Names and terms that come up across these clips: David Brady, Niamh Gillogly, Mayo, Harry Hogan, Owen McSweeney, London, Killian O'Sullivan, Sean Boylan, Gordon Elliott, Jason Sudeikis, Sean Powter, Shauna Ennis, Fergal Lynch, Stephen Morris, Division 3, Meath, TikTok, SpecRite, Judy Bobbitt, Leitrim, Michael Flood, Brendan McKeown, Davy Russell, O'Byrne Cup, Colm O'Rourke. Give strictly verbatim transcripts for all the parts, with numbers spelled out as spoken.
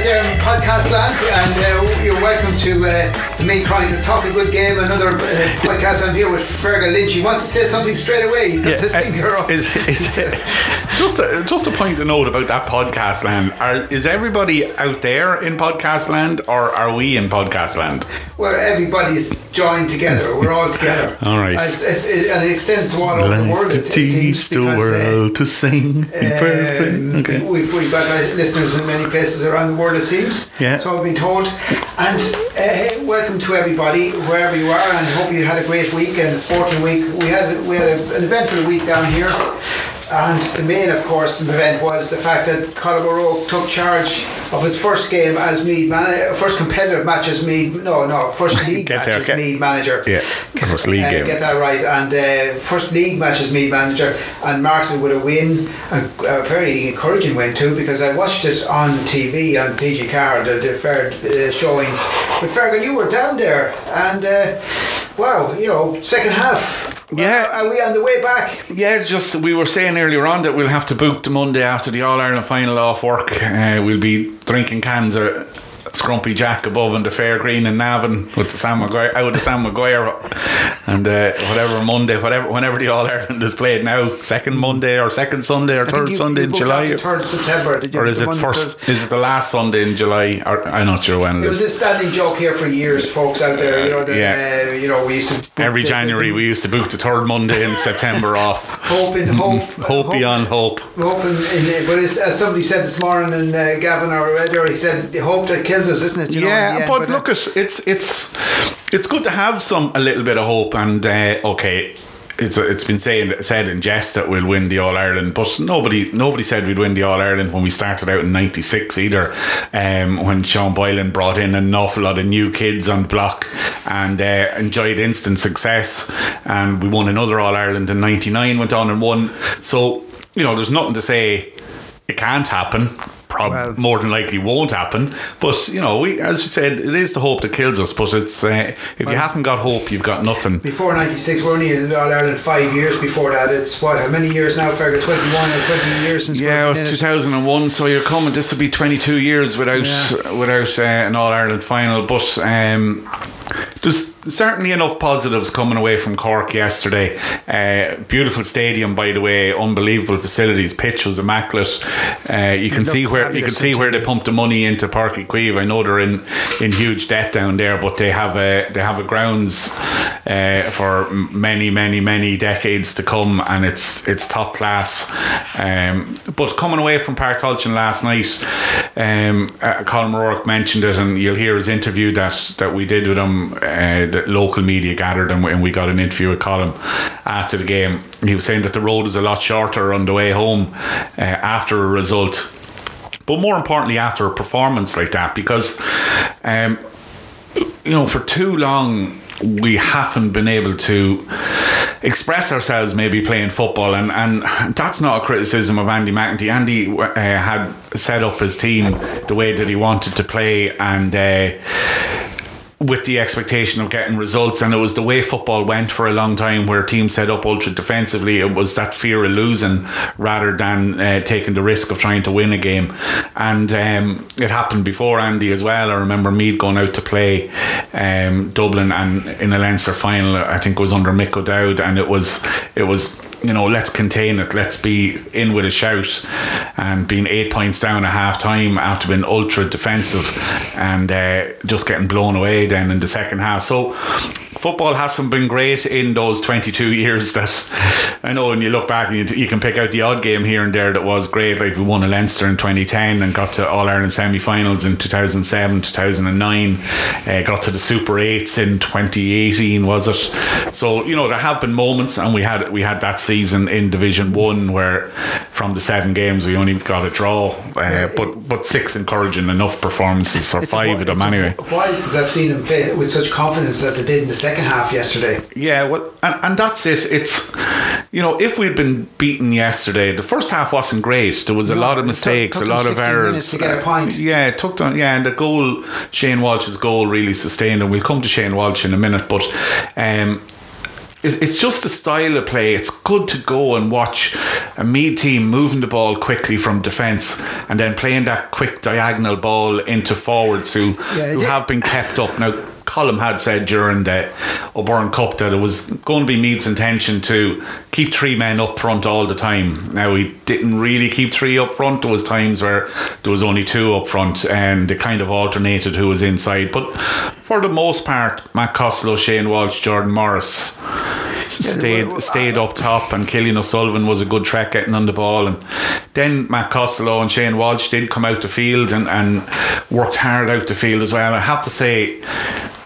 out there in podcast land, and uh, you're welcome to uh, the Meath Chronicles Talk a Good Game, another uh, podcast. I'm here with Fergal Lynch. He wants to say something straight away. He's got yeah, the uh, finger up. Is, is it, just, a, just a point to note about that podcast land. Are, is everybody out there in podcast land, or are we in podcast land? Well, everybody's joined together. We're all together. All right. It's, it's, it's, and it extends to all over like the world. To teach the world uh, to sing. Um, okay. We've, we've got uh, listeners in many places around the world, it seems. Yeah. So I've been told. And uh, welcome to everybody, wherever you are, and hope you had a great week and a sporting week. We had we had a, an eventful week down here, and the main, of course, event was the fact that Colm O'Rourke took charge of his first game as Meath manager, first competitive match as Meath, no, no, first league match there, as get, Meath manager. Yeah, first league uh, game. Get that right. And uh, first league match as Meath manager, and marked it with a win, a, a very encouraging win too, because I watched it on T V on P G Carr, the deferred uh, showing. But Fergal, you were down there, and uh, wow, you know, second half. Yeah, are, are we on the way back? Yeah, just we were saying earlier on that we'll have to book the Monday after the All-Ireland final off work. Uh, we'll be drinking cans of Scrumpy Jack above in the Fair Green in Navan with the Sam Maguire, out of Sam Maguire, and uh, whatever Monday, whatever whenever the All Ireland is played now, second Monday or second Sunday or I third you, Sunday you in July, or, third September, did you, or is it first? Third? Is it the last Sunday in July? Or, I'm not sure when it, it is. It was a standing joke here for years, folks out there. You know, that, yeah. uh, you know we used to every the, January the, the, we used to book the third Monday in September off. Hope in hope, mm-hmm. hope, hope beyond hope. Hope in, in, but it's, as somebody said this morning, and uh, Gavin our editor, he said, "Hope that." Kills us, isn't it? You yeah, know, end, but, but look, it, it's it's it's good to have some a little bit of hope. And uh, okay, it's it's been saying said in jest that we'll win the All Ireland, but nobody nobody said we'd win the All Ireland when we started out in ninety-six either. Um, when Sean Boylan brought in an awful lot of new kids on the block and uh, enjoyed instant success, and we won another All Ireland in ninety-nine, went on and won. So you know, there's nothing to say it can't happen. Probably well, more than likely won't happen, but you know, we as we said, it is the hope that kills us. But it's uh, if well, you haven't got hope, you've got nothing. Before ninety-six, we're only in All Ireland five years. Before that, it's what how many years now? Fergus, twenty-one or twenty years since. Yeah, it was two thousand and one. So you're coming. This will be twenty-two years without yeah. without uh, an All Ireland final. But um, there's certainly enough positives coming away from Cork yesterday. Uh, beautiful stadium, by the way, unbelievable facilities. Pitch was immaculate. Uh, you can see where. You can see where they pump the money into Páirc Tailteann. I know they're in, in huge debt down there, but they have a they have a grounds uh, for many many many decades to come, and it's it's top class. Um, but coming away from Páirc Tailteann last night, um, uh, Colm O'Rourke mentioned it, and you'll hear his interview that, that we did with him. Uh, the local media gathered, and we, and we got an interview with Colm after the game. He was saying that the road is a lot shorter on the way home uh, after a result. But more importantly, after a performance like that, because, um, you know, for too long we haven't been able to express ourselves maybe playing football, and, and that's not a criticism of Andy McEntee. Andy uh, had set up his team the way that he wanted to play, and uh, with the expectation of getting results, and it was the way football went for a long time, where teams set up ultra defensively. It was that fear of losing rather than uh, taking the risk of trying to win a game, and um, it happened before Andy as well. I remember Meath going out to play um, Dublin, and in a Leinster final, I think it was under Mick O'Dowd, and it was it was you know, let's contain it, let's be in with a shout, and being eight points down at half time after being ultra defensive, and uh, just getting blown away then in the second half. So football hasn't been great in those twenty-two years that I know, when you look back and you, you can pick out the odd game here and there that was great, like we won a Leinster in twenty ten and got to All-Ireland semi-finals in two thousand seven, two thousand nine, uh, got to the Super eights in twenty eighteen, was it? So you know, there have been moments, and we had we had that season in Division one where from the seven games we only got a draw, uh, but but six encouraging enough performances, or it's five a, of them anyway. Why since I've seen them play with such confidence as they did in the second half yesterday. Yeah, well, and, and that's it. It's, you know, if we'd been beaten yesterday, the first half wasn't great. There was a no, lot of mistakes, took, took a lot of errors. To get a point. Uh, yeah, it took them, yeah, and the goal, Shane Walsh's goal, really sustained, and we'll come to Shane Walsh in a minute, but um it's just a style of play. It's good to go and watch a Meath team moving the ball quickly from defence and then playing that quick diagonal ball into forwards who, yeah, who have been kept up. Now, Colm had said during the O'Byrne Cup that it was going to be Meath's intention to keep three men up front all the time. Now, he didn't really keep three up front. There was times where there was only two up front and it kind of alternated who was inside. But for the most part, Matt Costello, Shane Walsh, Jordan Morris stayed stayed up top, and Killian O'Sullivan was a good track getting on the ball. And then Matt Costello and Shane Walsh did come out the field and, and worked hard out the field as well. And I have to say,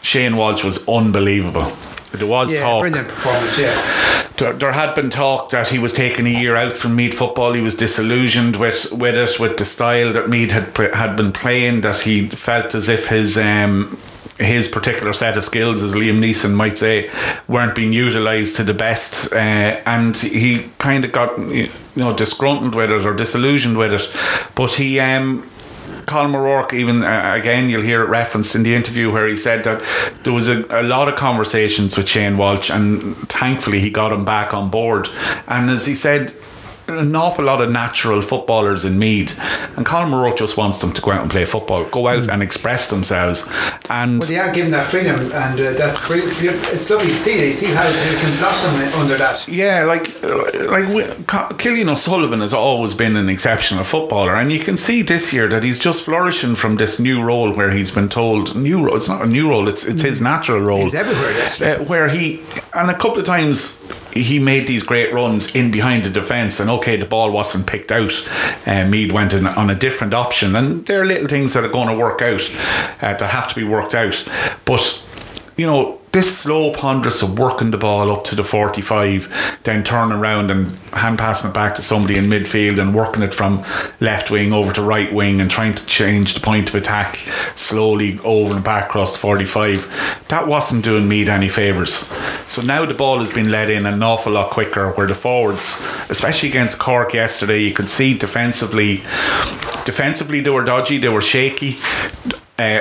Shane Walsh was unbelievable. There was yeah, talk. Brilliant performance, yeah. There, there had been talk that he was taking a year out from Meath football. He was disillusioned with, with it, with the style that Meath had had been playing, that he felt as if his... Um, his particular set of skills, as Liam Neeson might say, weren't being utilised to the best, uh, and he kind of got, you know, disgruntled with it or disillusioned with it. But he um, Colm O'Rourke, even uh, again you'll hear it referenced in the interview, where he said that there was a, a lot of conversations with Shane Walsh, and thankfully he got him back on board. And as he said, an awful lot of natural footballers in Meath, and Colm O'Rourke just wants them to go out and play football, go out mm. and express themselves. And well, they are given that freedom, and uh, that it's lovely to see. They see how they can blossom under that. Yeah, like like we, Killian O'Sullivan has always been an exceptional footballer, and you can see this year that he's just flourishing from this new role where he's been told new role. It's not a new role; it's it's mm. his natural role. It's everywhere. Yes. Uh, where he and a couple of times he made these great runs in behind the defence, and okay, the ball wasn't picked out, and uh, Meath went in on a different option, and there are little things that are going to work out, uh, that have to be worked out. But you know, this slow ponderous of working the ball up to the forty-five, then turning around and hand passing it back to somebody in midfield, and working it from left wing over to right wing, and trying to change the point of attack slowly over and back across the forty-five, that wasn't doing Meath any favours. So now the ball has been let in an awful lot quicker, where the forwards, especially against Cork yesterday, you could see defensively defensively they were dodgy, they were shaky. Uh,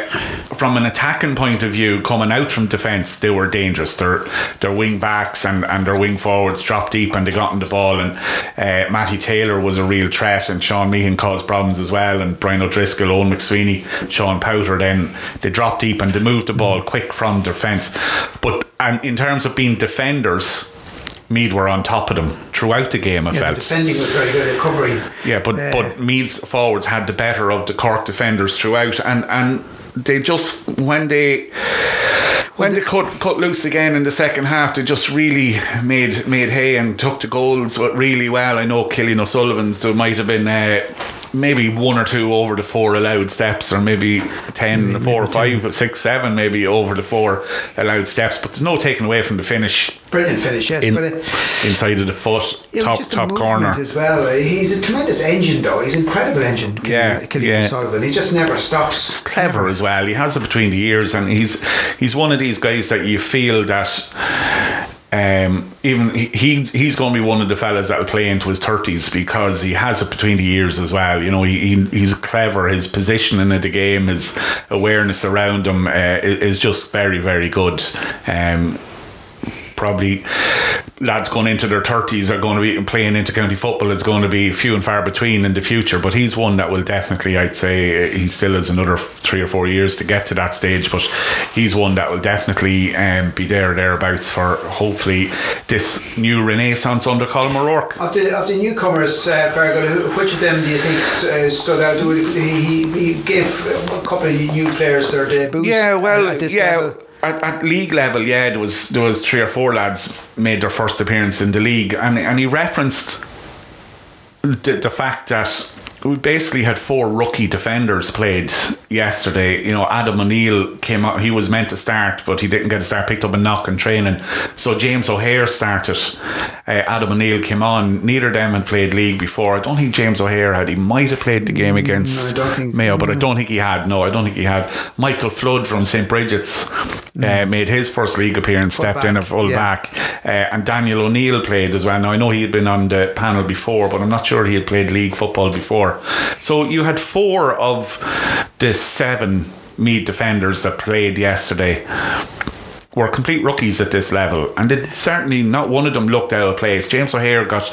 from an attacking point of view, coming out from defence, they were dangerous. Their their wing backs and, and their wing forwards dropped deep and they got on the ball, and uh, Matty Taylor was a real threat, and Sean Meehan caused problems as well, and Brian O'Driscoll, Owen McSweeney, Sean Powter. Then they dropped deep and they moved the ball quick from defence. But and in terms of being defenders, Meath were on top of them throughout the game, I yeah, felt. The defending was very good at covering. Yeah, but, uh, but Meath's forwards had the better of the Cork defenders throughout, and, and they just, when they when, when they, they cut, cut loose again in the second half, they just really made made hay and took the goals really well. I know Killian O'Sullivan's, there might have been... Uh, maybe one or two over the four allowed steps, or maybe ten, maybe four, maybe five, ten. six, seven, maybe over the four allowed steps. But there's no taking away from the finish. Brilliant finish, yes. In, it, inside of the foot, top top corner as well. He's a tremendous engine, though. He's an incredible engine. Killian, yeah, Killian yeah. Sullivan. He just never stops. He's clever never. as well. He has it between the ears, and he's he's one of these guys that you feel that. Um, even he he's going to be one of the fellas that'll play into his thirties, because he has it between the ears as well. You know, he, he he's clever. His positioning of the game, his awareness around him, uh, is just very, very good. Um, probably lads going into their thirties are going to be playing inter-county football. It's going to be few and far between in the future, but he's one that will definitely, I'd say he still has another three or four years to get to that stage, but he's one that will definitely um, be there or thereabouts for hopefully this new renaissance under Colm O'Rourke. Of the, of the newcomers, uh, Fergal, which of them do you think uh, stood out? He, he gave a couple of new players their debuts. Yeah, well, at this yeah. level. At, at league level, yeah, there was there was three or four lads made their first appearance in the league, and and he referenced the, the fact that we basically had four rookie defenders played yesterday. You know, Adam O'Neill came out; he was meant to start, but he didn't get to start. Picked up a knock in training, so James O'Hare started. Uh, Adam O'Neill came on. Neither of them had played league before. I don't think James O'Hare had. He might have played the game against no, think, Mayo, but no. I don't think he had. No, I don't think he had. Michael Flood from Saint Bridget's no. uh, made his first league appearance. Full stepped back. in at full yeah. back, uh, and Daniel O'Neill played as well. Now I know he had been on the panel before, but I'm not sure he had played league football before. So you had four of the seven Meath defenders that played yesterday, were complete rookies at this level, and it certainly not one of them looked out of place. James O'Hare got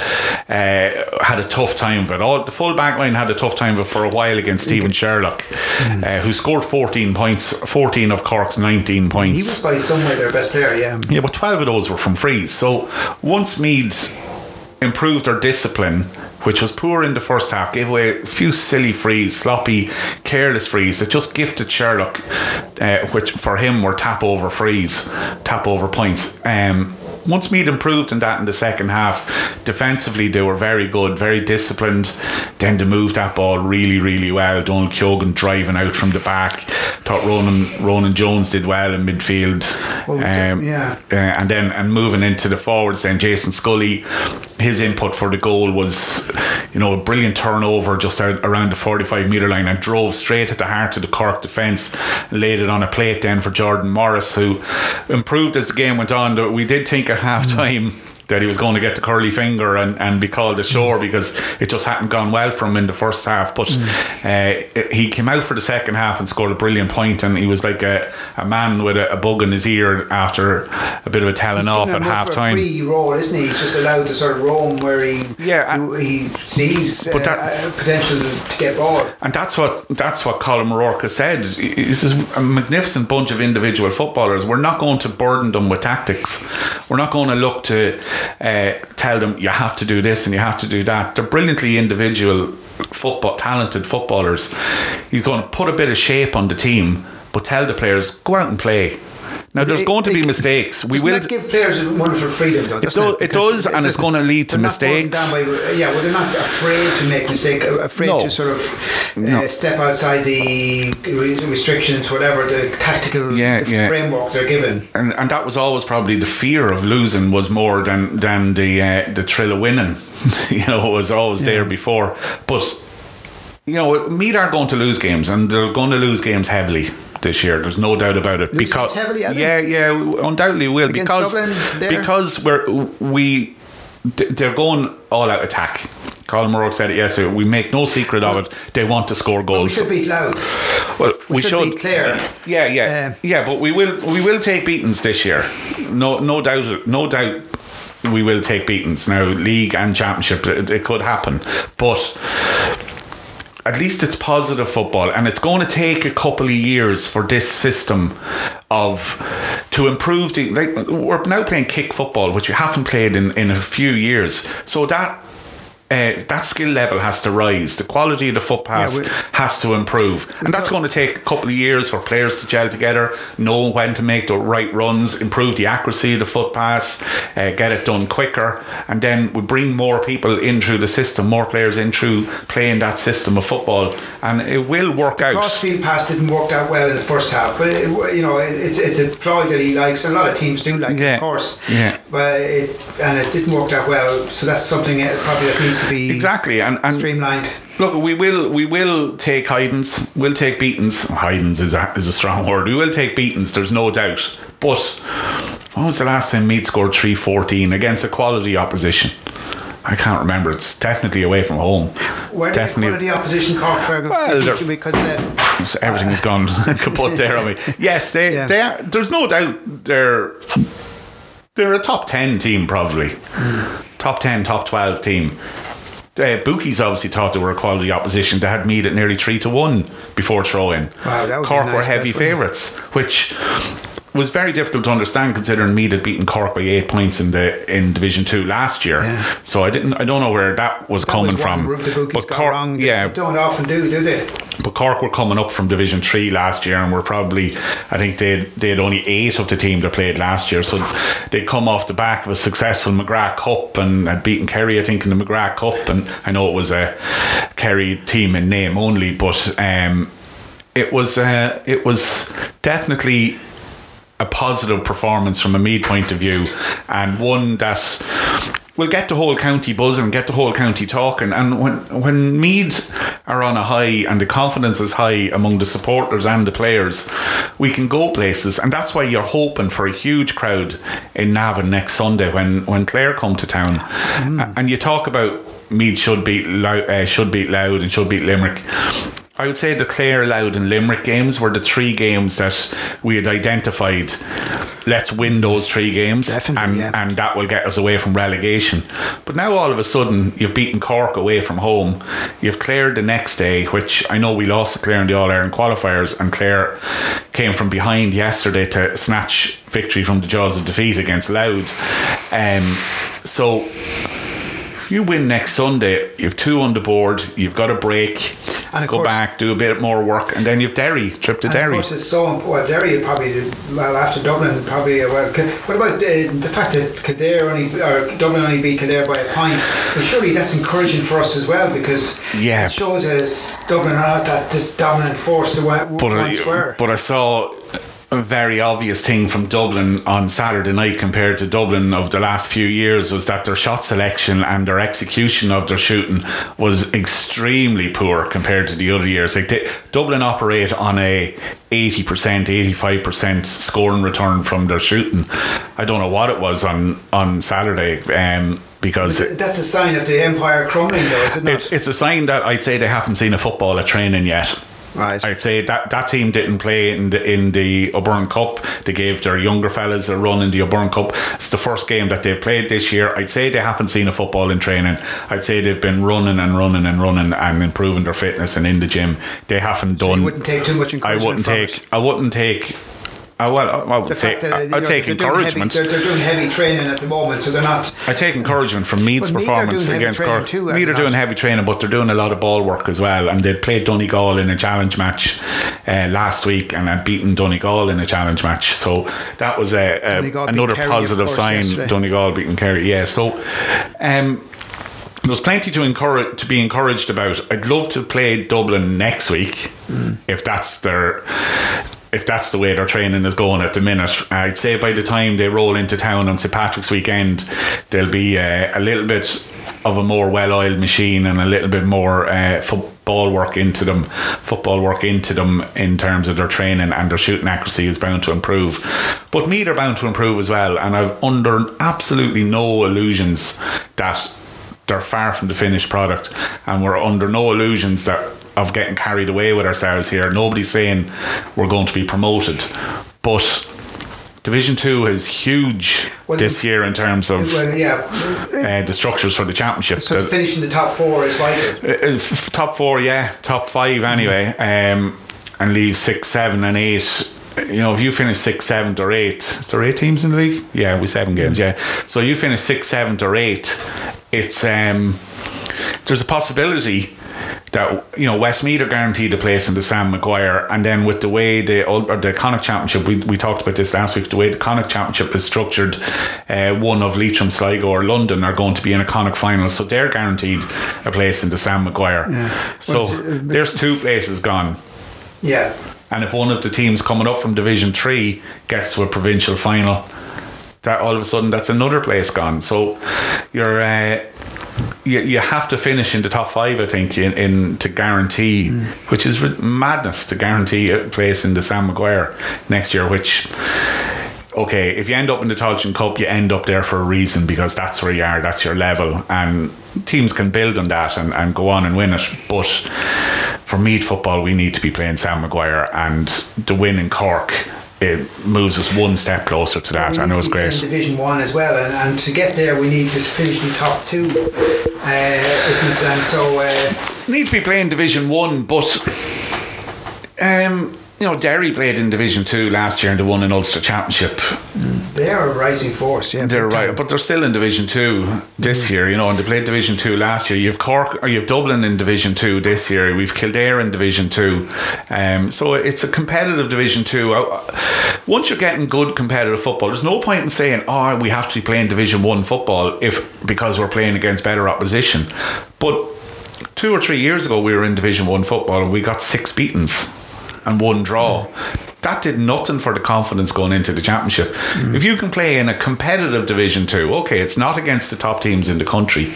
uh, had a tough time of it. All the full back line had a tough time of it for a while against Stephen Sherlock, mm. uh, who scored fourteen points, fourteen of Cork's nineteen points. He was by some way their best player, yeah. Yeah, but twelve of those were from frees. So once Meath improved their discipline, which was poor in the first half, gave away a few silly frees, sloppy, careless frees that just gifted Sherlock, uh, which for him were tap over frees, tap over points. Um, once Meath improved in that in the second half, defensively they were very good, very disciplined. Then they moved that ball really, really well. Donald Keoghan driving out from the back. Thought Ronan Ronan Jones did well in midfield. Well, um, yeah. Uh, and then and moving into the forwards, then Jason Scully, his input for the goal was, you know, a brilliant turnover just out around the forty-five metre line and drove straight at the heart of the Cork defence and laid it on a plate then for Jordan Morris, who improved as the game went on. We did think at half time mm. that he was going to get the curly finger and, and be called ashore because it just hadn't gone well for him in the first half, but mm. uh, he came out for the second half and scored a brilliant point, and he was like a, a man with a, a bug in his ear after a bit of a telling off at half time. He's given a free roll, isn't he? He's just allowed to sort of roam where he yeah, and, he sees but that, uh, potential to get bored, and that's what that's what Colm O'Rourke has said. This is a magnificent bunch of individual footballers. We're not going to burden them with tactics. We're not going to look to uh, tell them you have to do this and you have to do that. They're brilliantly individual football, talented footballers. He's going to put a bit of shape on the team, but tell the players, go out and play. Now, there's it, going to it, be mistakes. We will that give players a wonderful freedom, though. It, do, it does, it and it's going to lead to mistakes. By, yeah, well, they're not afraid to make mistakes, afraid no. to sort of uh, no. step outside the restrictions, whatever the tactical yeah, the yeah. framework they're given. And and that was always probably the fear of losing was more than than the uh, the thrill of winning. You know, it was always yeah. there before, but. You know, Meath are going to lose games, and they're going to lose games heavily this year. There's no doubt about it. Lose because heavily, I think. yeah, yeah, undoubtedly will against because Dublin, because we're we they're going all out attack. Colm O'Rourke said it yesterday. We make no secret of it. They want to score goals. Well, we should beat Loud. Well, we, we should, should beat Clare. Yeah, yeah, um, yeah. But we will we will take beatings this year. No, no doubt. No doubt. We will take beatings now. League and championship. It, it could happen, but. At least it's positive football, and it's going to take a couple of years for this system of to improve. The, like we're now playing kick football, which we haven't played in, in a few years, so that uh, that skill level has to rise. The quality of the foot pass yeah, has to improve, and that's going to take a couple of years for players to gel together, know when to make the right runs, improve the accuracy of the foot pass, uh, get it done quicker, and then we bring more people in through the system, more players in through playing that system of football, and it will work the out. The crossfield pass didn't work out well in the first half, but it, you know it's it's a ploy that he likes. A lot of teams do like, yeah. it, of course, yeah. But it, and it didn't work out well, so that's something probably that needs. To be exactly and, and streamlined. Look, we will we will take hidings, we'll take beatings. Hidings is a, is a strong word. We will take beatings. There's no doubt. But when was the last time Meath scored three fourteen against a quality opposition? I can't remember. It's definitely away from home. Where did the quality opposition Cork Fergus? Well, because uh, everything's uh, gone kaput there on me. Yes, they yeah. they are, there's no doubt they're they're a top ten team probably. Mm. Top ten, top twelve team. Uh, Bookies obviously thought they were a quality opposition. They had Meath at nearly three to one before throw-in. Wow, that would Cork be nice were heavy favourites, which was very difficult to understand considering Meath had beaten Cork by eight points in the in Division Two last year. Yeah. So I didn't, I don't know where that was that coming was from. The but Cork, wrong. They, yeah, they don't often do, do they? But Cork were coming up from Division Three last year, and were probably, I think they they had only eight of the team that played last year, so they'd come off the back of a successful McGrath Cup and had beaten Kerry, I think, in the McGrath Cup, and I know it was a Kerry team in name only, but um, it was uh, it was definitely a positive performance from a Meath point of view, and one that will get the whole county buzzing, get the whole county talking. And when when Meath are on a high and the confidence is high among the supporters and the players, we can go places. And that's why you're hoping for a huge crowd in Navan next Sunday when, when Clare come to town. Mm. And you talk about Meath should beat, uh, should beat Loud and should beat Limerick. I would say the Clare, Loud and Limerick games were the three games that we had identified. Let's win those three games. Definitely, and, yeah. and that will get us away from relegation. But now all of a sudden you've beaten Cork away from home. You've Clare the next day, which I know we lost to Clare in the All-Ireland qualifiers, and Clare came from behind yesterday to snatch victory from the jaws of defeat against Loud. Um, so you win next Sunday, you've two on the board, you've got a break, and go course, back, do a bit more work, and then you've Derry, trip to and Derry. Of course, it's so well. Derry probably well after Dublin probably well. What about uh, the fact that Kildare only or Dublin only beat Kildare by a point? But surely that's encouraging for us as well, because yeah. it shows us Dublin are not that this dominant force to one, but one I, square. But I saw a very obvious thing from Dublin on Saturday night compared to Dublin of the last few years was that their shot selection and their execution of their shooting was extremely poor compared to the other years. Like they, Dublin operate on a eighty percent, eighty-five percent scoring return from their shooting. I don't know what it was on, on Saturday. Um, Because that's a sign of the empire crumbling, though, is it not? It's, it's a sign that I'd say they haven't seen a football at training yet. Right. I'd say that, that team didn't play in the, in the O'Byrne Cup. They gave their younger fellas a run in the O'Byrne Cup. It's the first game that they've played this year. I'd say they haven't seen a football in training. I'd say they've been running and running and running and improving their fitness and in the gym. They haven't so done. You wouldn't take too much encouragement. I wouldn't take. Us. I wouldn't take. I well, I would take, I, I'd take they're encouragement. Doing heavy, they're, they're doing heavy training at the moment, so they're not. I take encouragement from Meath's well, performance against Cork. Too, Meath are doing heavy training, but they're doing a lot of ball work as well. And they played Donegal in a challenge match uh, last week, and had beaten Donegal in a challenge match. So that was a, a, another Kerry, positive sign. Yesterday. Donegal beating Kerry, yeah. So. Um, There's plenty to encourage to be encouraged about. I'd love to play Dublin next week, mm. if that's their, if that's the way their training is going at the minute. I'd say by the time they roll into town on Saint Patrick's weekend, they'll be uh, a little bit of a more well-oiled machine and a little bit more uh, football work into them. Football work into them in terms of their training, and their shooting accuracy is bound to improve. But Meath are bound to improve as well, and I've under absolutely no illusions that. They're far from the finished product, and we're under no illusions that of getting carried away with ourselves here. Nobody's saying we're going to be promoted, but Division two is huge well, this year in terms of well, yeah. uh, the structures for the championship. So the, finishing the top four is vital. Uh, top four, yeah, top five anyway, mm-hmm. um, and leave six, seven, and eight. You know, if you finish sixth, seventh, or eighth, is there eight teams in the league? Yeah, we seven games. Yeah, so you finish sixth, seventh, or eighth. It's um, there's a possibility that you know Westmeath are guaranteed a place in the Sam Maguire, and then with the way the or the Connacht Championship, we we talked about this last week. The way the Connacht Championship is structured, uh, one of Leitrim, Sligo, or London are going to be in a Connacht final, so they're guaranteed a place in the Sam Maguire. Yeah. So well, uh, there's two places gone. Yeah. And if one of the teams coming up from Division three gets to a provincial final, that all of a sudden that's another place gone. So you're uh, you you have to finish in the top five, I think, in, in to guarantee, mm. which is madness to guarantee a place in the Sam Maguire next year. Which okay, if you end up in the Tailteann Cup, you end up there for a reason, because that's where you are, that's your level, and teams can build on that and, and go on and win it. But for Meath football, we need to be playing Sam Maguire, and the win in Cork, it moves us one step closer to that. I know it's great. In Division One as well, and, and to get there, we need to finish in the top two, uh, isn't it? And so uh, need to be playing Division One, but um. You know, Derry played in Division two last year and they won an Ulster Championship. They are a rising force, yeah. They're right, but they're still in Division two this mm-hmm. year, you know, and they played Division two last year. You've Cork, or you've Dublin in Division two this year. We've Kildare in Division two. Um, so it's a competitive Division two. Once you're getting good competitive football, there's no point in saying, oh, we have to be playing Division one football if because we're playing against better opposition. But two or three years ago, we were in Division one football and we got six beatings and one draw. Mm. That did nothing for the confidence going into the championship. Mm. If you can play in a competitive Division two, okay, it's not against the top teams in the country,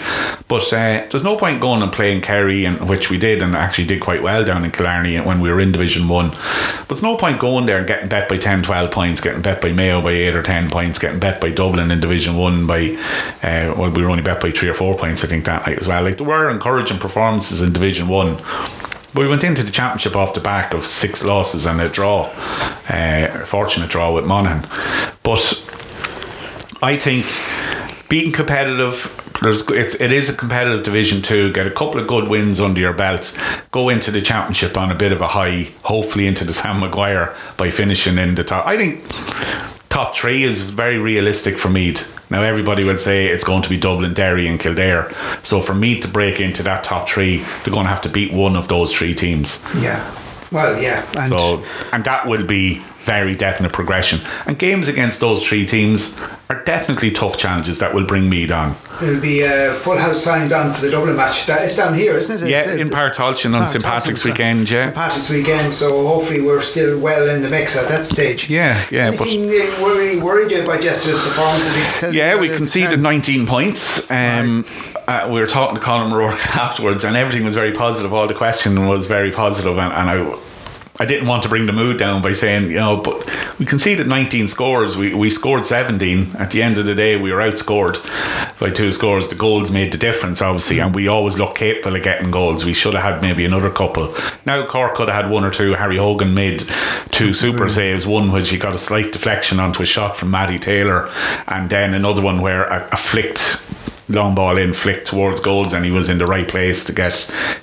but uh, there's no point going and playing Kerry, and which we did, and actually did quite well down in Killarney when we were in Division one. But there's no point going there and getting bet by ten, twelve points, getting bet by Mayo by eight or ten points, getting bet by Dublin in Division one by uh, well, we were only bet by three or four points I think that night as well. Like, there were encouraging performances in Division one. We went into the championship off the back of six losses and a draw, uh, a fortunate draw with Monaghan. But I think being competitive, there's, it's, it is a competitive Division two. Get a couple of good wins under your belt, go into the championship on a bit of a high, hopefully into the Sam Maguire by finishing in the top. I think top three is very realistic for Meath. Now everybody would say it's going to be Dublin, Derry and Kildare. So for Meath to break into that top three, they're going to have to beat one of those three teams. Yeah. Well, yeah. And, so, and that will be very definite progression. And games against those three teams are definitely tough challenges that will bring Meath on. It'll be uh, full house signs on for the Dublin match. That is down here, isn't it? Yeah, it's in Páirc Tailteann on Saint Patrick's weekend. Yeah, Saint Patrick's weekend. So hopefully we're still well in the mix at that stage. Yeah, yeah. Anything but were we worried about yesterday's performance? Yeah, we conceded nineteen points. Um, right. uh, we were talking to Colm O'Rourke afterwards, and everything was very positive. All the question was very positive, and, and I. I didn't want to bring the mood down by saying, you know, but we conceded nineteen scores. We we scored seventeen. At the end of the day, we were outscored by two scores. The goals made the difference, obviously, and we always look capable of getting goals. We should have had maybe another couple. Now Cork could have had one or two. Harry Hogan made two super saves. One which he got a slight deflection onto a shot from Matty Taylor, and then another one where a, a flicked long ball in flicked towards goals, and he was in the right place to get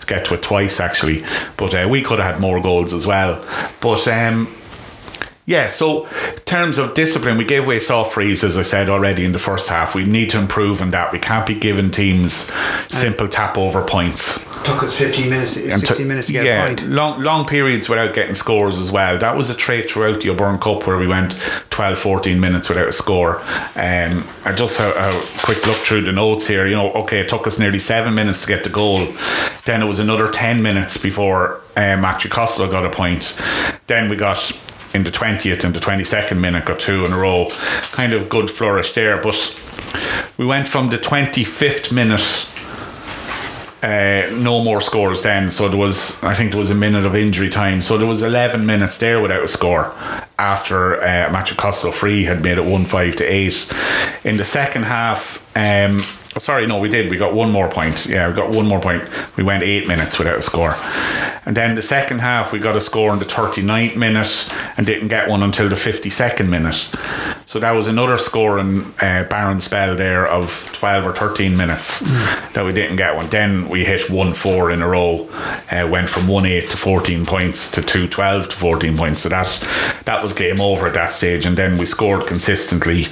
to, get to it twice actually. But uh, we could have had more goals as well. But um, yeah, so in terms of discipline, we gave away soft frees, as I said already, in the first half. We need to improve on that. We can't be giving teams simple tap over points. Took us fifteen minutes, sixteen t- minutes to get yeah, a point. Long, long periods without getting scores as well. That was a trait throughout the O'Byrne Cup where we went twelve, fourteen minutes without a score. Um, I just had a quick look through the notes here. You know, okay, it took us nearly seven minutes to get the goal. Then it was another ten minutes before um, Matt Costello got a point. Then we got in the twentieth and the twenty-second minute, got two in a row. Kind of good flourish there. But we went from the twenty-fifth minute. Uh, no more scores then, so there was I think there was a minute of injury time, so there was eleven minutes there without a score after uh, Matt Costello free had made it one five to eight. In the second half um, sorry no we did we got one more point yeah we got one more point we went eight minutes without a score, and then the second half we got a score in the thirty-ninth minute and didn't get one until the fifty-second minute. So that was another scoring uh, barren spell there of twelve or thirteen minutes mm. that we didn't get one. Then we hit one four in a row, uh, went from one eight to fourteen points to two twelve to fourteen points. So that, that was game over at that stage. And then we scored consistently,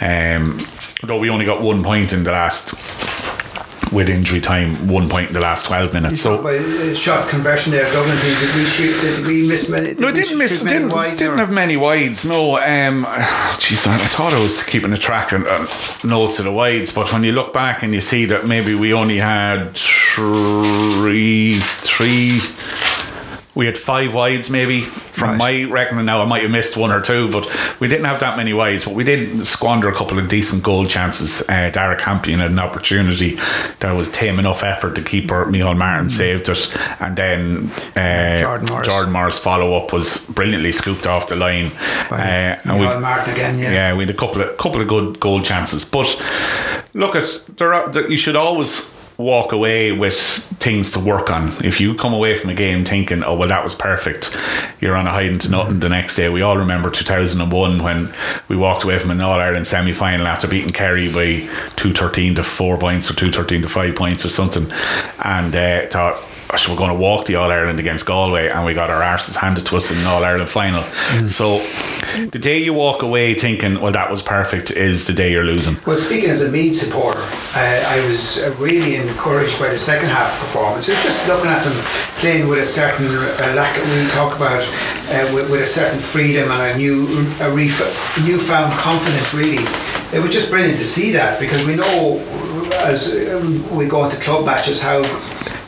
um, though we only got one point in the last... with injury time, one point in the last twelve minutes. You so by uh, shot conversion there, Dublin team, did we shoot? Did we miss many? Did no, we didn't miss. Didn't, didn't have many wides. No. Um. Jeez, I thought I was keeping a track and uh, notes of the wides, but when you look back and you see that maybe we only had three, three. We had five wides maybe from right. my reckoning. Now I might have missed one or two, but we didn't have that many wides, but we did squander a couple of decent goal chances. uh, Derek Campion had an opportunity that was tame enough effort to keep her. Michael Martin mm. saved it, and then uh, Jordan Morris, Jordan Morris follow up was brilliantly scooped off the line. uh, Michael Martin again. Yeah, yeah, we had a couple of, couple of good goal chances, but look at there are, there, you should always walk away with things to work on. If you come away from a game thinking, oh well, that was perfect, you're on a hiding to nothing the next day. We all remember two thousand one when we walked away from an All-Ireland semi-final after beating Kerry by two thirteen to four points or two thirteen to five points or something, and uh, thought, we're going to walk the All-Ireland against Galway, and we got our arses handed to us in an All-Ireland final. Mm. So the day you walk away thinking, well, that was perfect, is the day you're losing. Well, speaking as a Meath supporter, uh, I was really encouraged by the second half performance. Just looking at them playing with a certain uh, lack of, we talk about uh, with, with a certain freedom and a new a ref- newfound confidence, really. It was just brilliant to see that, because we know as we go into club matches how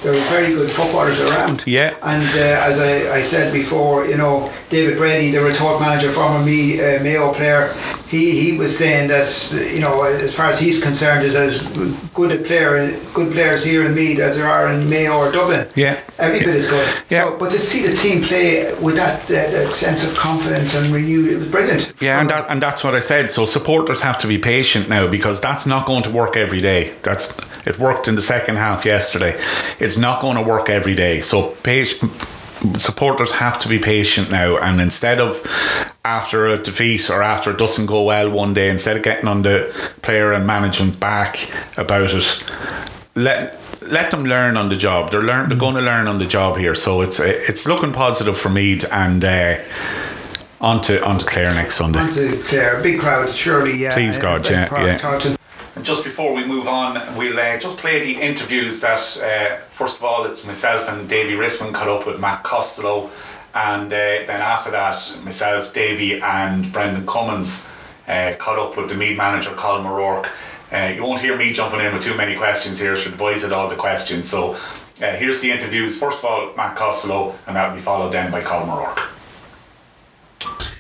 there were very good footballers around. Yeah. And uh, as I, I said before, you know, David Brady, the retired manager, former me, uh, Mayo player, he he was saying that, you know, as far as he's concerned, is as good a player, good players here in Meath as there are in Mayo or Dublin. Yeah, every bit is good. Yeah. So, but to see the team play with that, that, that sense of confidence and renewed, it was brilliant. Yeah, and that and that's what I said. So supporters have to be patient now, because that's not going to work every day. That's it worked in the second half yesterday. It's not going to work every day. So patient. Supporters have to be patient now, and instead of after a defeat or after it doesn't go well one day, instead of getting on the player and management back about it, let let them learn on the job. They're learn they're going to learn on the job here. So it's it's looking positive for Meath, and uh, on to on to Clare next Sunday. On to Clare, big crowd, surely. Yeah, please God, yeah, yeah. Just before we move on, we'll uh, just play the interviews that, uh, first of all, it's myself and Davy Risman caught up with Matt Costello, and uh, then after that, myself, Davy and Brendan Cummins uh, caught up with the Meath manager, Colm O'Rourke. Uh, you won't hear me jumping in with too many questions here, so the boys had all the questions. So uh, here's the interviews. First of all, Matt Costello, and that'll be followed then by Colm O'Rourke.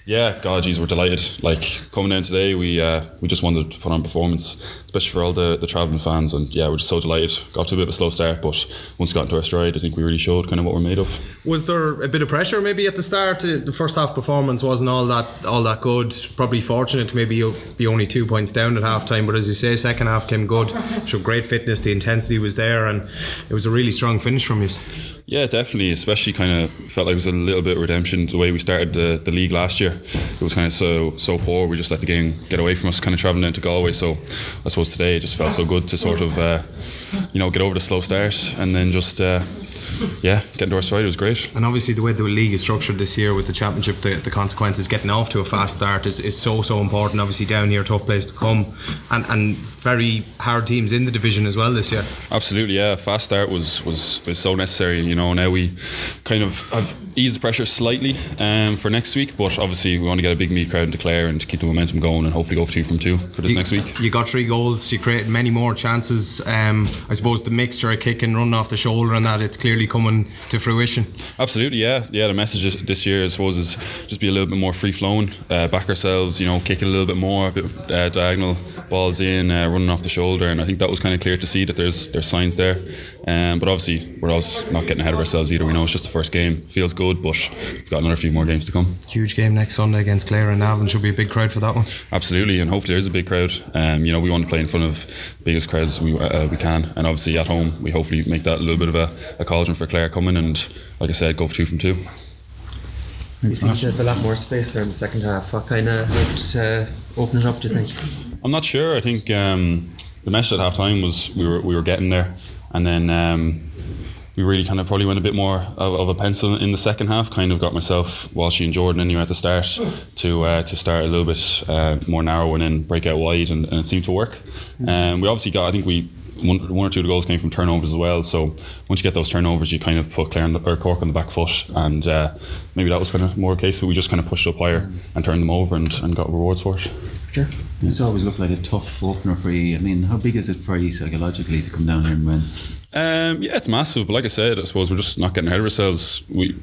Yeah, God, geez, we're delighted. Like, coming in today, we uh, we just wanted to put on performance, especially for all the, the travelling fans. And yeah, we're just so delighted. Got to a bit of a slow start, but once we got into our stride, I think we really showed kind of what we're made of. Was there a bit of pressure maybe at the start? The first half performance wasn't all that all that good. Probably fortunate to maybe be only two points down at half time. But as you say, second half came good. Showed great fitness, the intensity was there, and it was a really strong finish from us. Yeah, definitely, especially kind of felt like it was a little bit of redemption the way we started the, the league last year. It was kind of so so poor, we just let the game get away from us, kind of travelling down to Galway. So I suppose today it just felt so good to sort of, uh, you know, get over the slow start and then just... Uh, Yeah, getting to our stride was great. And obviously the way the league is structured this year with the championship, the, the consequences getting off to a fast start is, is so, so important. Obviously down here, tough place to come, and, and very hard teams in the division as well this year. Absolutely, yeah. Fast start was, was, was so necessary. You know, now we kind of have eased the pressure slightly um, for next week, but obviously we want to get a big Meath crowd into Clare and to keep the momentum going and hopefully go for two from two for this you, next week. You got three goals, you created many more chances. Um, I suppose the mixture of kick and run off the shoulder and that, it's clearly coming to fruition. Absolutely, yeah. Yeah, the message this year, I suppose, is just be a little bit more free-flowing, uh, back ourselves, you know, kick it a little bit more, a bit uh, diagonal balls in, uh, running off the shoulder, and I think that was kind of clear to see that there's there's signs there. Um, but obviously, we're also not getting ahead of ourselves either. We know it's just the first game. Feels good, but we've got another few more games to come. Huge game next Sunday against Clare and Navan. Should be a big crowd for that one. Absolutely, and hopefully there is a big crowd. Um, you know, we want to play in front of the biggest crowds we uh, we can, and obviously at home, we hopefully make that a little bit of a, a cauldron for Clare coming, and like I said, go for two from two. You seem to have a lot more space there in the second half. What kind of helped uh, open it up, do you think? I'm not sure. I think um, the message at half time was we were we were getting there, and then um, we really kind of probably went a bit more of, of a pencil in the second half. Kind of got myself, Walshy and Jordan in here at the start to uh, to start a little bit uh, more narrow and then break out wide, and, and it seemed to work. Um, we obviously got, I think we One, one or two of the goals came from turnovers as well. So once you get those turnovers, you kind of put Clare and, or Cork on the back foot, and uh, maybe that was kind of more a case where we just kind of pushed up higher and turned them over and, and got rewards for it. Sure. Yeah. It's always looked like a tough opener for you. I mean, how big is it for you psychologically to come down here and win? Um, yeah, it's massive. But like I said, I suppose we're just not getting ahead of ourselves. We,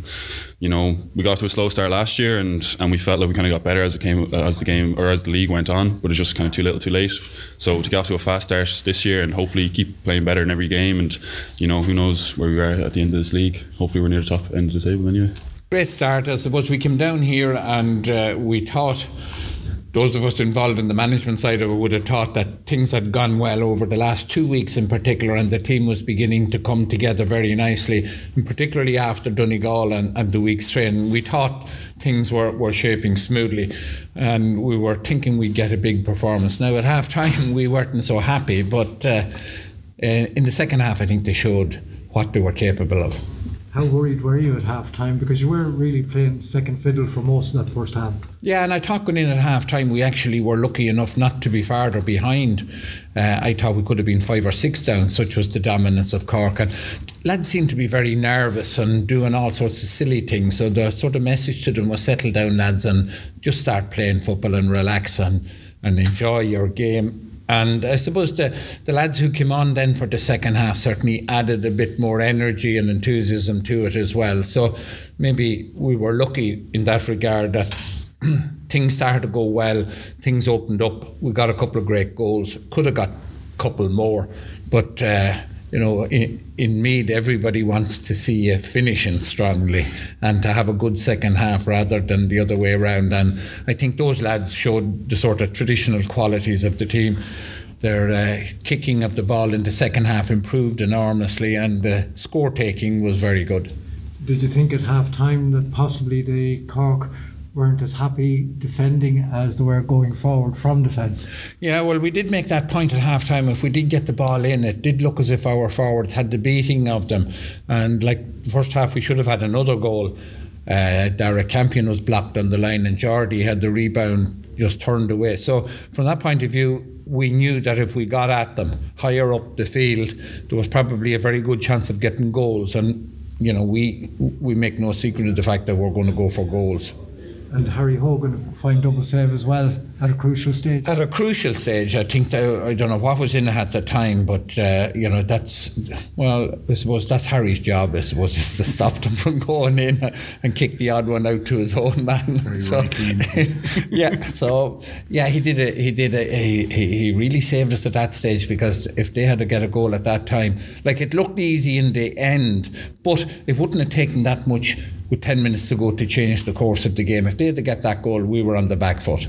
you know, we got to a slow start last year, and, and we felt like we kind of got better as it came, as the game or as the league went on. But it's just kind of too little, too late. So to get off to a fast start this year and hopefully keep playing better in every game, and you know, who knows where we are at the end of this league. Hopefully, we're near the top end of the table anyway. Great start. I suppose we came down here and uh, we thought. Those of us involved in the management side of it would have thought that things had gone well over the last two weeks in particular, and the team was beginning to come together very nicely, and particularly after Donegal and, and the week's training. We thought things were, were shaping smoothly, and we were thinking we'd get a big performance. Now, at half-time, we weren't so happy, but uh, in the second half, I think they showed what they were capable of. How worried were you at half-time? Because you were really playing second fiddle for most in that first half. Yeah, and I thought going in at half-time, we actually were lucky enough not to be farther behind. Uh, I thought we could have been five or six down, such was the dominance of Cork. And lads seemed to be very nervous and doing all sorts of silly things. So the sort of message to them was, settle down, lads, and just start playing football and relax and, and enjoy your game. And I suppose the, the lads who came on then for the second half certainly added a bit more energy and enthusiasm to it as well. So maybe we were lucky in that regard that things started to go well, things opened up, we got a couple of great goals, could have got a couple more, but uh, you know, in, in Meath everybody wants to see you finishing strongly and to have a good second half rather than the other way around, and I think those lads showed the sort of traditional qualities of the team. Their uh, kicking of the ball in the second half improved enormously, and the uh, score taking was very good. Did you think at half time that possibly the Cork weren't as happy defending as they were going forward from defence? Yeah, well, we did make that point at half time. If we did get the ball in, it did look as if our forwards had the beating of them, and like the first half we should have had another goal. Uh, Dara Campion was blocked on the line and Jordy had the rebound, just turned away. So from that point of view, we knew that if we got at them higher up the field, there was probably a very good chance of getting goals, and you know, we we make no secret of the fact that we're going to go for goals. And Harry Hogan found double save as well at a crucial stage. At a crucial stage, I think that, I don't know what was in it at the time, but uh, you know, that's, well, I suppose that's Harry's job. I suppose is to stop them from going in and kick the odd one out to his own man. Very so, yeah, so yeah, he did a, he did a, he he really saved us at that stage, because if they had to get a goal at that time, like, it looked easy in the end, but it wouldn't have taken that much. With ten minutes to go to change the course of the game. If they had to get that goal, we were on the back foot.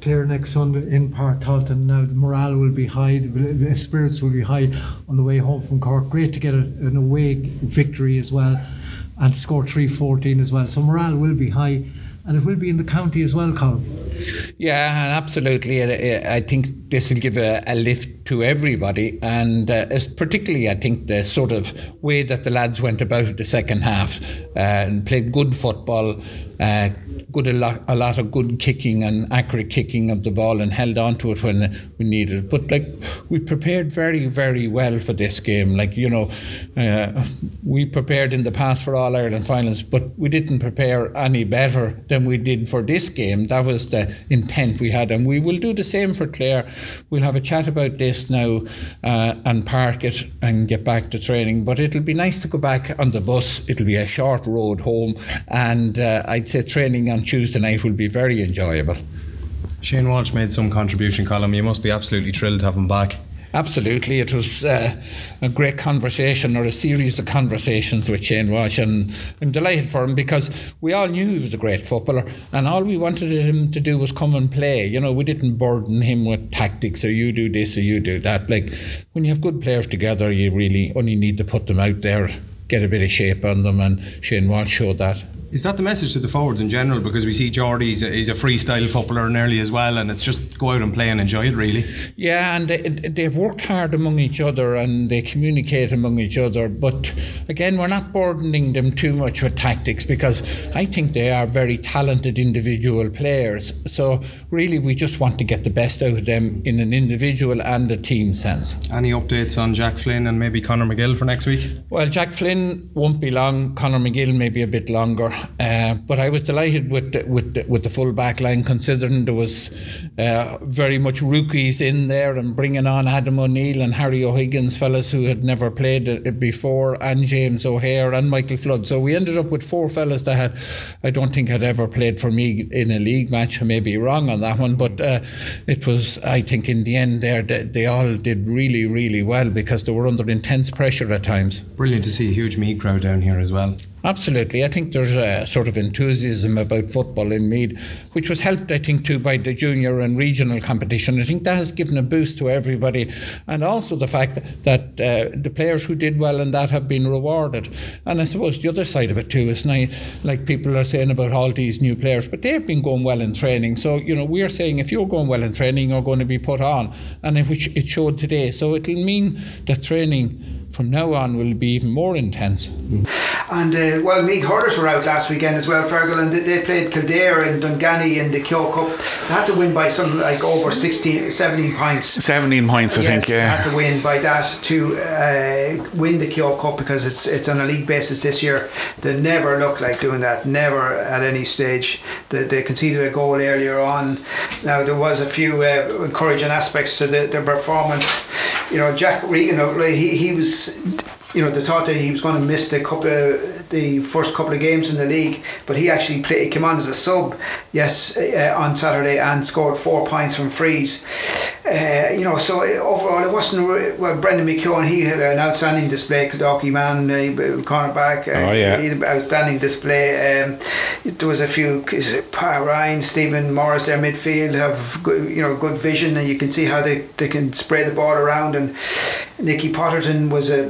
Clare next Sunday in Páirc Tailteann. Now the morale will be high, the spirits will be high on the way home from Cork. Great to get a, an away victory as well, and to score three fourteen as well. So morale will be high, and it will be in the county as well, Colm. Yeah, absolutely. I think this will give a, a lift to everybody, and uh, particularly I think the sort of way that the lads went about the second half uh, and played good football, uh, good a lot, a lot of good kicking and accurate kicking of the ball, and held on to it when we needed it. But like, we prepared very, very well for this game. Like, you know, uh, we prepared in the past for All-Ireland finals, but we didn't prepare any better than we did for this game. That was the intent we had, and we will do the same for Clare. We'll have a chat about this now uh, and park it and get back to training, but it'll be nice to go back on the bus. It'll be a short road home, and uh, I'd say training on Tuesday night will be very enjoyable. Shane Walsh made some contribution, Colm. You must be absolutely thrilled to have him back. Absolutely, it was uh, a great conversation, or a series of conversations with Shane Walsh, and I'm delighted for him, because we all knew he was a great footballer, and all we wanted him to do was come and play. You know, we didn't burden him with tactics, or you do this or you do that. Like, when you have good players together, you really only need to put them out there, get a bit of shape on them, and Shane Walsh showed that. Is that the message to the forwards in general? Because we see Jordy is a, is a freestyle footballer nearly as well, and it's just go out and play and enjoy it, really. Yeah, and they, they've worked hard among each other, and they communicate among each other. But again, we're not burdening them too much with tactics, because I think they are very talented individual players. So really, we just want to get the best out of them in an individual and a team sense. Any updates on Jack Flynn and maybe Conor McGill for next week? Well, Jack Flynn won't be long. Conor McGill may be a bit longer. Uh, but I was delighted with the, with the, with the full back line, considering there was uh, very much rookies in there, and bringing on Adam O'Neill and Harry O'Higgins, fellas who had never played it before, and James O'Hare and Michael Flood. So we ended up with four fellas that had, I don't think had ever played for me in a league match. I may be wrong on that one, but uh, it was, I think in the end there they, they all did really, really well, because they were under intense pressure at times. Brilliant to see a huge Meath crowd down here as well. Absolutely. I think there's a sort of enthusiasm about football in Meath, which was helped, I think, too, by the junior and regional competition. I think that has given a boost to everybody, and also the fact that uh, the players who did well in that have been rewarded. And I suppose the other side of it too is nice, like people are saying about all these new players, but they've been going well in training. So, you know, we're saying if you're going well in training, you're going to be put on, and which it showed today. So it'll mean that training from now on will be even more intense. And uh, well, Meath Hurlers were out last weekend as well, Fergal, and they played Kildare and Dungani in the Keogh Cup. They had to win by something like over sixteen, seventeen points. seventeen points, I yes, think, yeah. They had to win by that to uh, win the Keogh Cup, because it's it's on a league basis this year. They never looked like doing that, never at any stage. They, they conceded a goal earlier on. Now, there was a few uh, encouraging aspects to the, their performance. You know, Jack Regan, he, he was... you know, they thought that he was going to miss the couple of, the first couple of games in the league, but he actually played, he came on as a sub, yes, uh, on Saturday and scored four points from frees. Uh, you know, so overall it wasn't, well, Brendan McKeown, he had an outstanding display, Kadaki man, uh, cornerback, uh, oh, yeah. he had an outstanding display. Um, there was a few, is it Pa Ryan, Stephen Morris, their midfield have good, you know, good vision, and you can see how they, they can spray the ball around. And Nicky Potterton was a,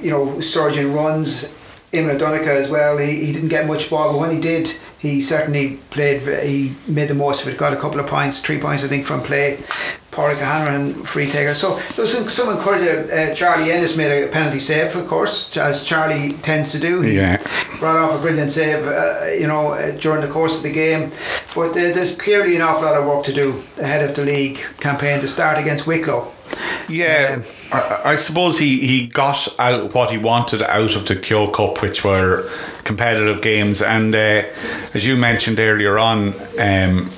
you know, surge in runs. Eamon O'Donica as well, he, he didn't get much ball, but when he did, he certainly played, he made the most of it, got a couple of points, three points I think from play. Pádraig O'Hanlon, free taker. So there was some, some encouragement. Uh, Charlie Ennis made a penalty save, of course, as Charlie tends to do. He yeah. brought off a brilliant save, uh, you know, uh, during the course of the game. But uh, there's clearly an awful lot of work to do ahead of the league campaign to start against Wicklow. Yeah, um, I, I suppose he, he got out what he wanted out of the Keogh Cup, which were competitive games. And uh, as you mentioned earlier on, um,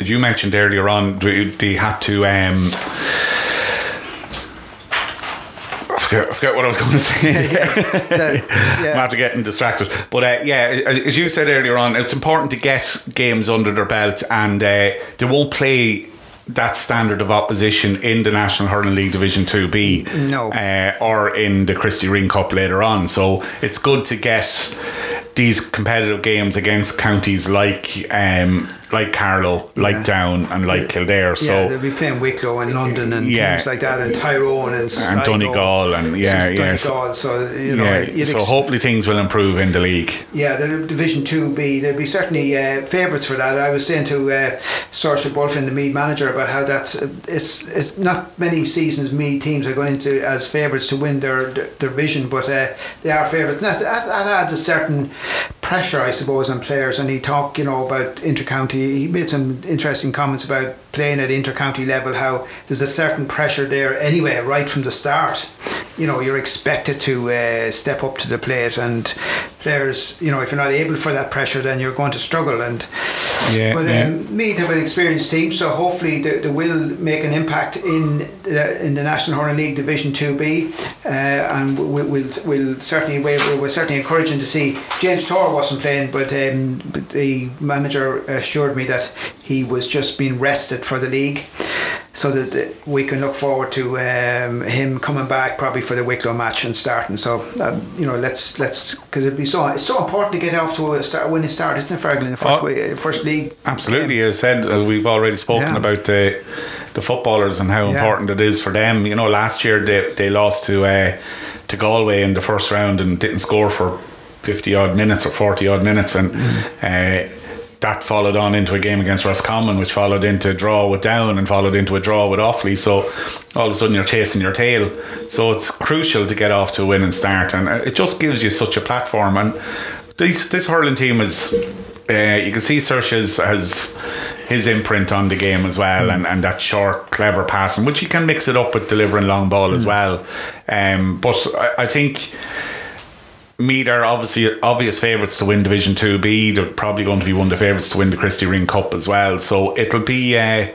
as you mentioned earlier on, they had to. Um, I forgot what I was going to say. yeah, that, yeah. I'm after getting distracted. But uh, yeah, as you said earlier on, it's important to get games under their belt, and uh, they won't play that standard of opposition in the National Hurling League Division two B no. uh, or in the Christy Ring Cup later on. So it's good to get these competitive games against counties like um, like Carlow, like yeah. Down and like Kildare. Yeah, so they'll be playing Wicklow and London and yeah. teams like that, and Tyrone and Sligo. And Donegal and yeah, yeah. Donegal, so you know, yeah. ex- so hopefully things will improve in the league. Yeah, the Division two B, there'll be certainly uh, favourites for that. I was saying to uh, Saoirse Bulfin, the Meath manager, about how that's it's, it's not many seasons Meath teams are going into as favourites to win their, their division, but uh, they are favourites. That, that adds a certain pressure, I suppose, on players. And he talked, you know, about intercounty. He made some interesting comments about playing at intercounty level, how there's a certain pressure there anyway, right from the start. You know, you're expected to uh, step up to the plate, and players, you know, if you're not able for that pressure, then you're going to struggle. And yeah, but um, yeah. Meath have an experienced team, so hopefully they, they will make an impact in the, in the National Hurling League Division two B, uh, and we, we'll we'll certainly we're, we're certainly encouraging to see. James Torr wasn't playing, but, um, but the manager assured me that he was just being rested for the league, so that we can look forward to um, him coming back probably for the Wicklow match and starting. So um, you know, let's let's because it'd be so it's so important to get off to a start when it started, isn't it, Fergal, in the first oh, way, first league. Absolutely, as I said, uh, we've already spoken yeah. about the the footballers and how yeah. important it is for them. You know, last year they they lost to uh, to Galway in the first round and didn't score for fifty odd minutes or forty odd minutes, and. Mm. Uh, That followed on into a game against Roscommon, which followed into a draw with Down and followed into a draw with Offaly. So all of a sudden you're chasing your tail. So it's crucial to get off to a winning start, and it just gives you such a platform. And this this hurling team is, uh, you can see Saoirse has his imprint on the game as well, mm. and, and that short, clever passing, which you can mix it up with delivering long ball mm. as well. Um, but I, I think Meath are obviously obvious favourites to win Division two B. They're probably going to be one of the favourites to win the Christy Ring Cup as well. So it'll be uh,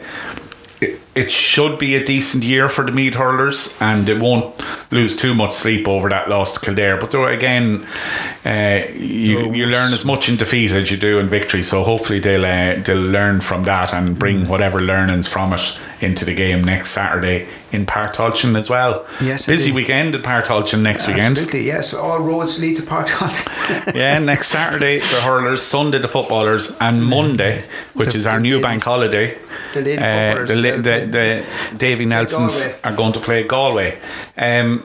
it, it should be a decent year for the Meath hurlers, and they won't lose too much sleep over that loss to Kildare. But again, uh, you you learn as much in defeat as you do in victory. So hopefully they'll uh, they'll learn from that and bring whatever learnings from it into the game next Saturday in Páirc Tailteann as well. Yes, busy indeed. Weekend at Páirc Tailteann next Absolutely, weekend. Absolutely, yes. All roads lead to Páirc Tailteann. Yeah, next Saturday the hurlers, Sunday the footballers, and Monday, which the, is our new lady, bank holiday. The lady footballers. Uh, the, the, the, the Davy Nelsons Galway. Are going to play Galway. Um,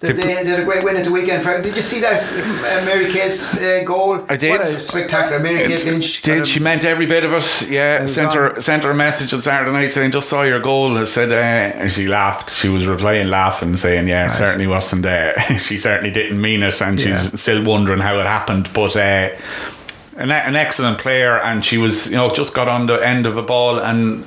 They, they did a great win at the weekend. Did you see that uh, Mary Kate's uh, goal? I did. What a spectacular Mary Kate Lynch. Did she meant every bit of it? Yeah, sent her sent her a message on Saturday night saying, "Just saw your goal." I said, uh, and she laughed. She was replying, laughing, saying, "Yeah, it right. certainly wasn't. Uh, she certainly didn't mean it," and yeah. she's still wondering how it happened. But uh, an, an excellent player, and she was, you know, just got on the end of a ball and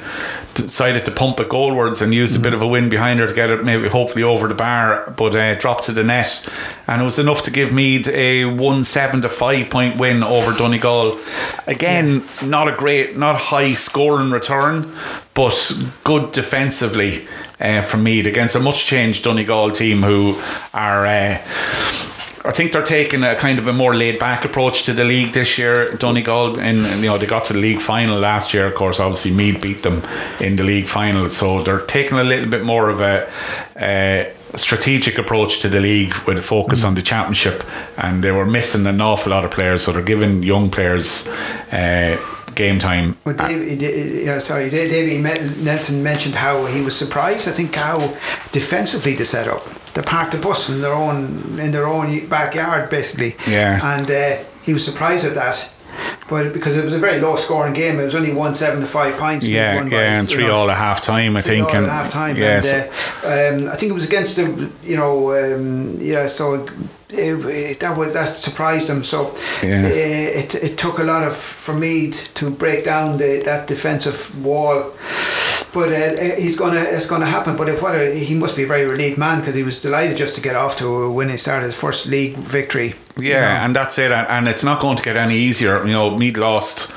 decided to pump it goalwards and used mm-hmm. a bit of a wind behind her to get it maybe hopefully over the bar, but uh, dropped to the net, and it was enough to give Meath a one seven to five point win over Donegal. Again, yeah. not a great not high scoring return, but good defensively uh, from Meath against a much changed Donegal team, who are uh, I think they're taking a kind of a more laid back approach to the league this year, Donegal, and, and you know, they got to the league final last year, of course. Obviously Meath beat them in the league final, so they're taking a little bit more of a, a strategic approach to the league with a focus mm. on the championship, and they were missing an awful lot of players, so they're giving young players uh, game time. Well, Dave, yeah, sorry, Davey Nelson mentioned how he was surprised, I think, how defensively they set up. They parked the bus in their own in their own backyard, basically. Yeah. And uh, he was surprised at that, but because it was a very low scoring game, it was only one seven to five points. Yeah, yeah, by, and three know, all at half time, I three think. All and, at half time, yes. and uh, um, I think it was against the, you know, um, yeah. So it, it, that was that surprised them. So yeah. it, it it took a lot of for me to break down the, that defensive wall. But uh, he's gonna, it's gonna happen. But if what a, he must be a very relieved man, because he was delighted just to get off to a win. He started his first league victory. Yeah, you know. And that's it. And it's not going to get any easier. You know, Meath lost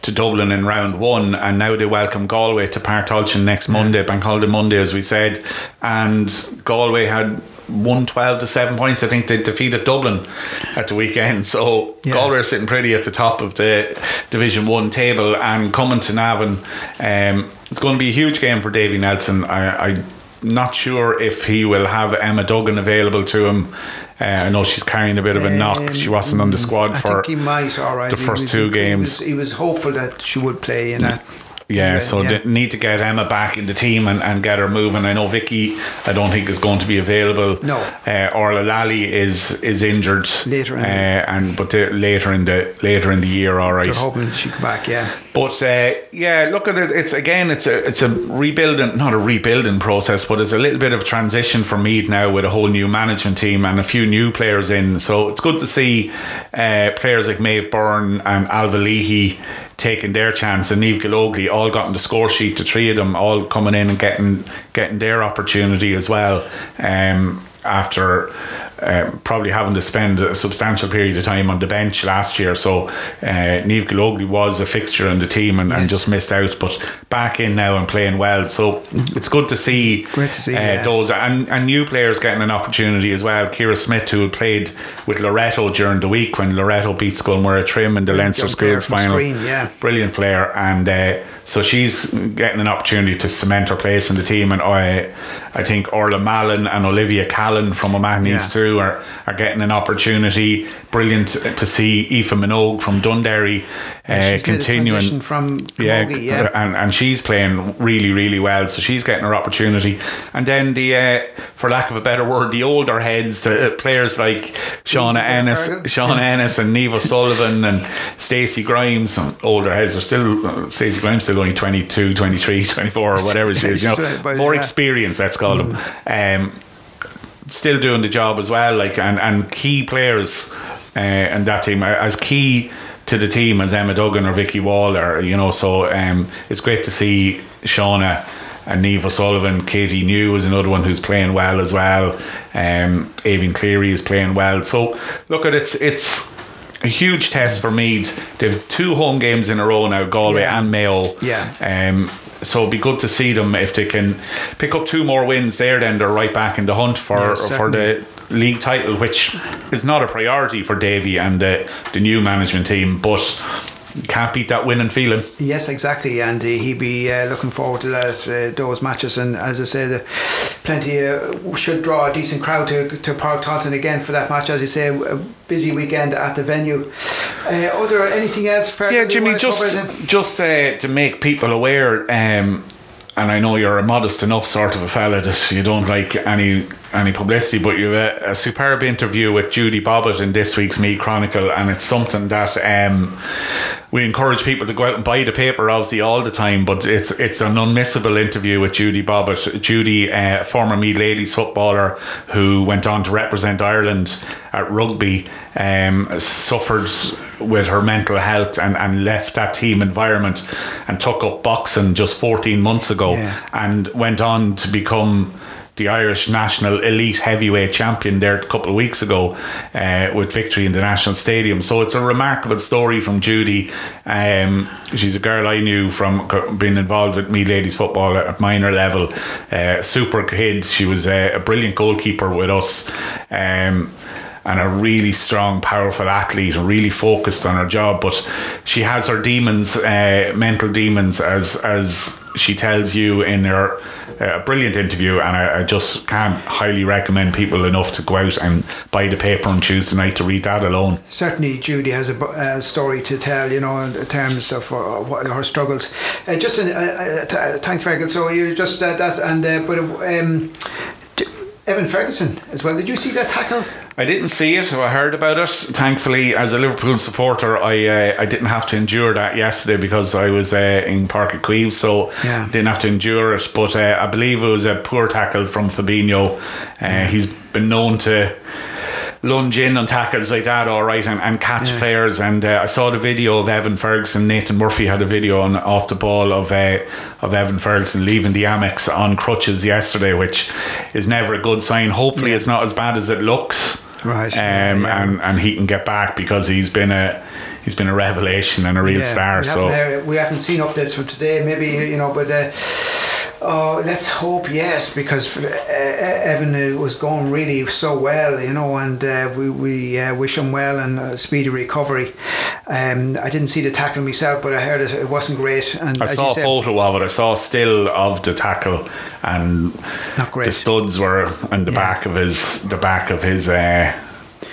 to Dublin in round one, and now they welcome Galway to Páirc Tailteann next Monday, Bank Holiday Monday, as we said. And Galway had won twelve to seven points. I think they defeated Dublin at the weekend, so yeah. Galway are sitting pretty at the top of the Division one table, and coming to Navan, um, it's going to be a huge game for Davy Nelson. I, I'm not sure if he will have Emma Duggan available to him. Uh, I know she's carrying a bit of a um, knock. She wasn't on the squad I for think he might, all right. the he first was, two games. He was, he was hopeful that she would play in that. Yeah, yeah, so yeah. They need to get Emma back in the team and, and get her moving. I know Vicky, I don't think, is going to be available. No, uh, Orla Lally is is injured later, in uh, and but later in the later in the year, all right. They're hoping she come back, yeah. But uh, yeah, look at it. It's again, it's a it's a rebuilding, not a rebuilding process, but it's a little bit of transition for Meath now with a whole new management team and a few new players in. So it's good to see uh, players like Maeve Byrne and Alva Leahy taking their chance, and Niamh Gillogly all got on the score sheet, the three of them all coming in and getting getting their opportunity as well, um, after uh, probably having to spend a substantial period of time on the bench last year. So uh, Niamh Gillogly was a fixture in the team and, yes. and just missed out, but back in now and playing well, so it's good to see, Great to see uh, yeah. those and, and new players getting an opportunity as well. Ciara Smith, who played with Loreto during the week when Loreto beat Sculmore Trim in the Leinster Squares final, screen, yeah. brilliant player, and uh, so she's getting an opportunity to cement her place in the team. And I, I think Orla Mallon and Olivia Callan from O'Mahony's yeah. too are, are getting an opportunity. Brilliant to see Aoife Minogue from Dunderry uh, continuing from Camogie, yeah, yeah. And, and she's playing really, really well, so she's getting her opportunity. And then the uh, for lack of a better word, the older heads, the players like Shauna Ennis Shauna Ennis and Niamh O'Sullivan and Stacey Grimes, and older heads are still Stacey Grimes still only twenty-two, twenty-three, twenty-four or whatever she is, you know, but, more yeah. experience, let's call them, mm. um, still doing the job as well, like, and, and key players uh, and that team as key to the team as Emma Duggan or Vicky Waller, you know. So um, it's great to see Shauna and Niamh O'Sullivan. Katie New is another one who's playing well as well. um, Aileen Cleary is playing well, so look at it's it's a huge test for Meath. They have two home games in a row now, Galway yeah. and Mayo. Yeah. Um, so it'd be good to see them if they can pick up two more wins there. Then they're right back in the hunt for yeah, for the league title, which is not a priority for Davy and uh, the new management team, but can't beat that winning feeling. Yes, exactly, and uh, he'd be uh, looking forward to that, uh, those matches. And as I said, uh, plenty uh, should draw a decent crowd to to Páirc Tailteann again for that match. As you say, a busy weekend at the venue. Uh, other anything else? For yeah, Jimmy, just just uh, to make people aware, um, and I know you're a modest enough sort of a fella that you don't like any any publicity, but you have a, a superb interview with Judy Bobbitt in this week's Meath Chronicle, and it's something that. Um, we encourage people to go out and buy the paper, obviously, all the time, but it's it's an unmissable interview with Judy Bobbitt. Judy, uh, former Meath ladies footballer who went on to represent Ireland at rugby, um, suffered with her mental health and, and left that team environment and took up boxing just fourteen months ago, yeah. and went on to become the Irish national elite heavyweight champion there a couple of weeks ago uh, with victory in the National Stadium. So it's a remarkable story from Judy. Um, she's a girl I knew from being involved with me ladies football at minor level. Uh, super kid. She was a, a brilliant goalkeeper with us. Um, and a really strong, powerful athlete, and really focused on her job. But she has her demons, uh, mental demons, as as she tells you in her uh, brilliant interview. And I, I just can't highly recommend people enough to go out and buy the paper on Tuesday night to read that alone. Certainly, Judy has a uh, story to tell, you know, in terms of uh, what her struggles. Uh, just in, uh, uh, thanks, Fergus. So you just uh, that, and uh, but um, Evan Ferguson as well. Did you see that tackle? I didn't see it, I heard about it. Thankfully, as a Liverpool supporter, I uh, I didn't have to endure that yesterday because I was uh, in Páirc Tailteann, so yeah. didn't have to endure it. But uh, I believe it was a poor tackle from Fabinho. Uh, he's been known to lunge in on tackles like that, all right, and, and catch yeah. players. And uh, I saw the video of Evan Ferguson. Nathan Murphy had a video on off the ball of uh, of Evan Ferguson leaving the Amex on crutches yesterday, which is never a good sign. Hopefully yeah. it's not as bad as it looks. Right, um, yeah, yeah. and and he can get back because he's been a he's been a revelation and a real yeah, star. We so haven't, uh, we haven't seen updates for today, maybe you know, but uh, oh, let's hope yes, because for, uh, Evan was going really so well, you know, and uh, we we uh, wish him well and a speedy recovery. Um, I didn't see the tackle myself, but I heard it, it wasn't great. And I as saw you said, a photo of it. I saw a still of the tackle, and not great. The studs were on the yeah. back of his the back of his. Uh,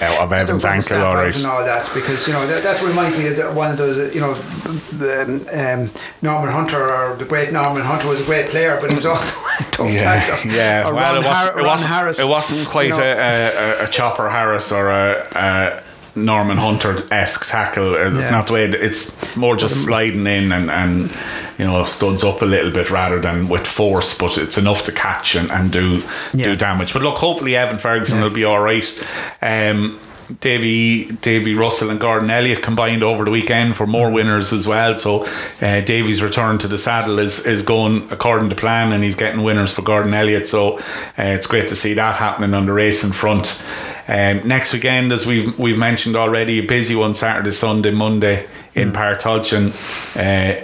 of Evan's ankle, all right, and all that, because you know that, that reminds me of one of those, you know, the, um, Norman Hunter, or the great Norman Hunter was a great player, but he was also a tough yeah, tackle. Yeah, or well, Ron it wasn't, Har- it wasn't Harris. It wasn't quite you know. a, a, a Chopper Harris or a. a Norman Hunter-esque tackle. It's yeah. not the way it, it's more just sliding in and, and you know studs up a little bit rather than with force, but it's enough to catch and, and do yeah. do damage. But look, hopefully Evan Ferguson yeah. will be alright. um, Davy Davy Russell and Gordon Elliott combined over the weekend for more winners as well, so uh, Davy's return to the saddle is, is going according to plan, and he's getting winners for Gordon Elliott, so uh, it's great to see that happening on the racing front. Um, next weekend, as we've we've mentioned already, a busy one, Saturday, Sunday, Monday in mm. Páirc Tailteann. Uh,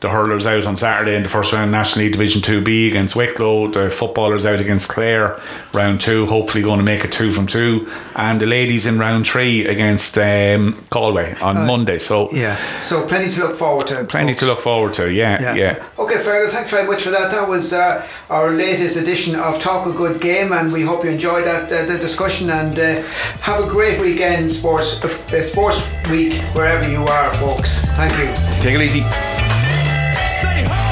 the hurlers out on Saturday in the first round, National League Division two B against Wicklow. The footballers out against Clare, round two, hopefully going to make it two from two. And the ladies in round three against um, Galway on uh, Monday. So yeah, so plenty to look forward to. Plenty folks. to look forward to, yeah, yeah. yeah. Okay, Fergal, thanks very much for that. That was uh, our latest edition of Talk a Good Game, and we hope you enjoyed that uh, the discussion, and uh, have a great weekend, sports, uh, sports week, wherever you are, folks. Thank you. Take it easy. Say hi!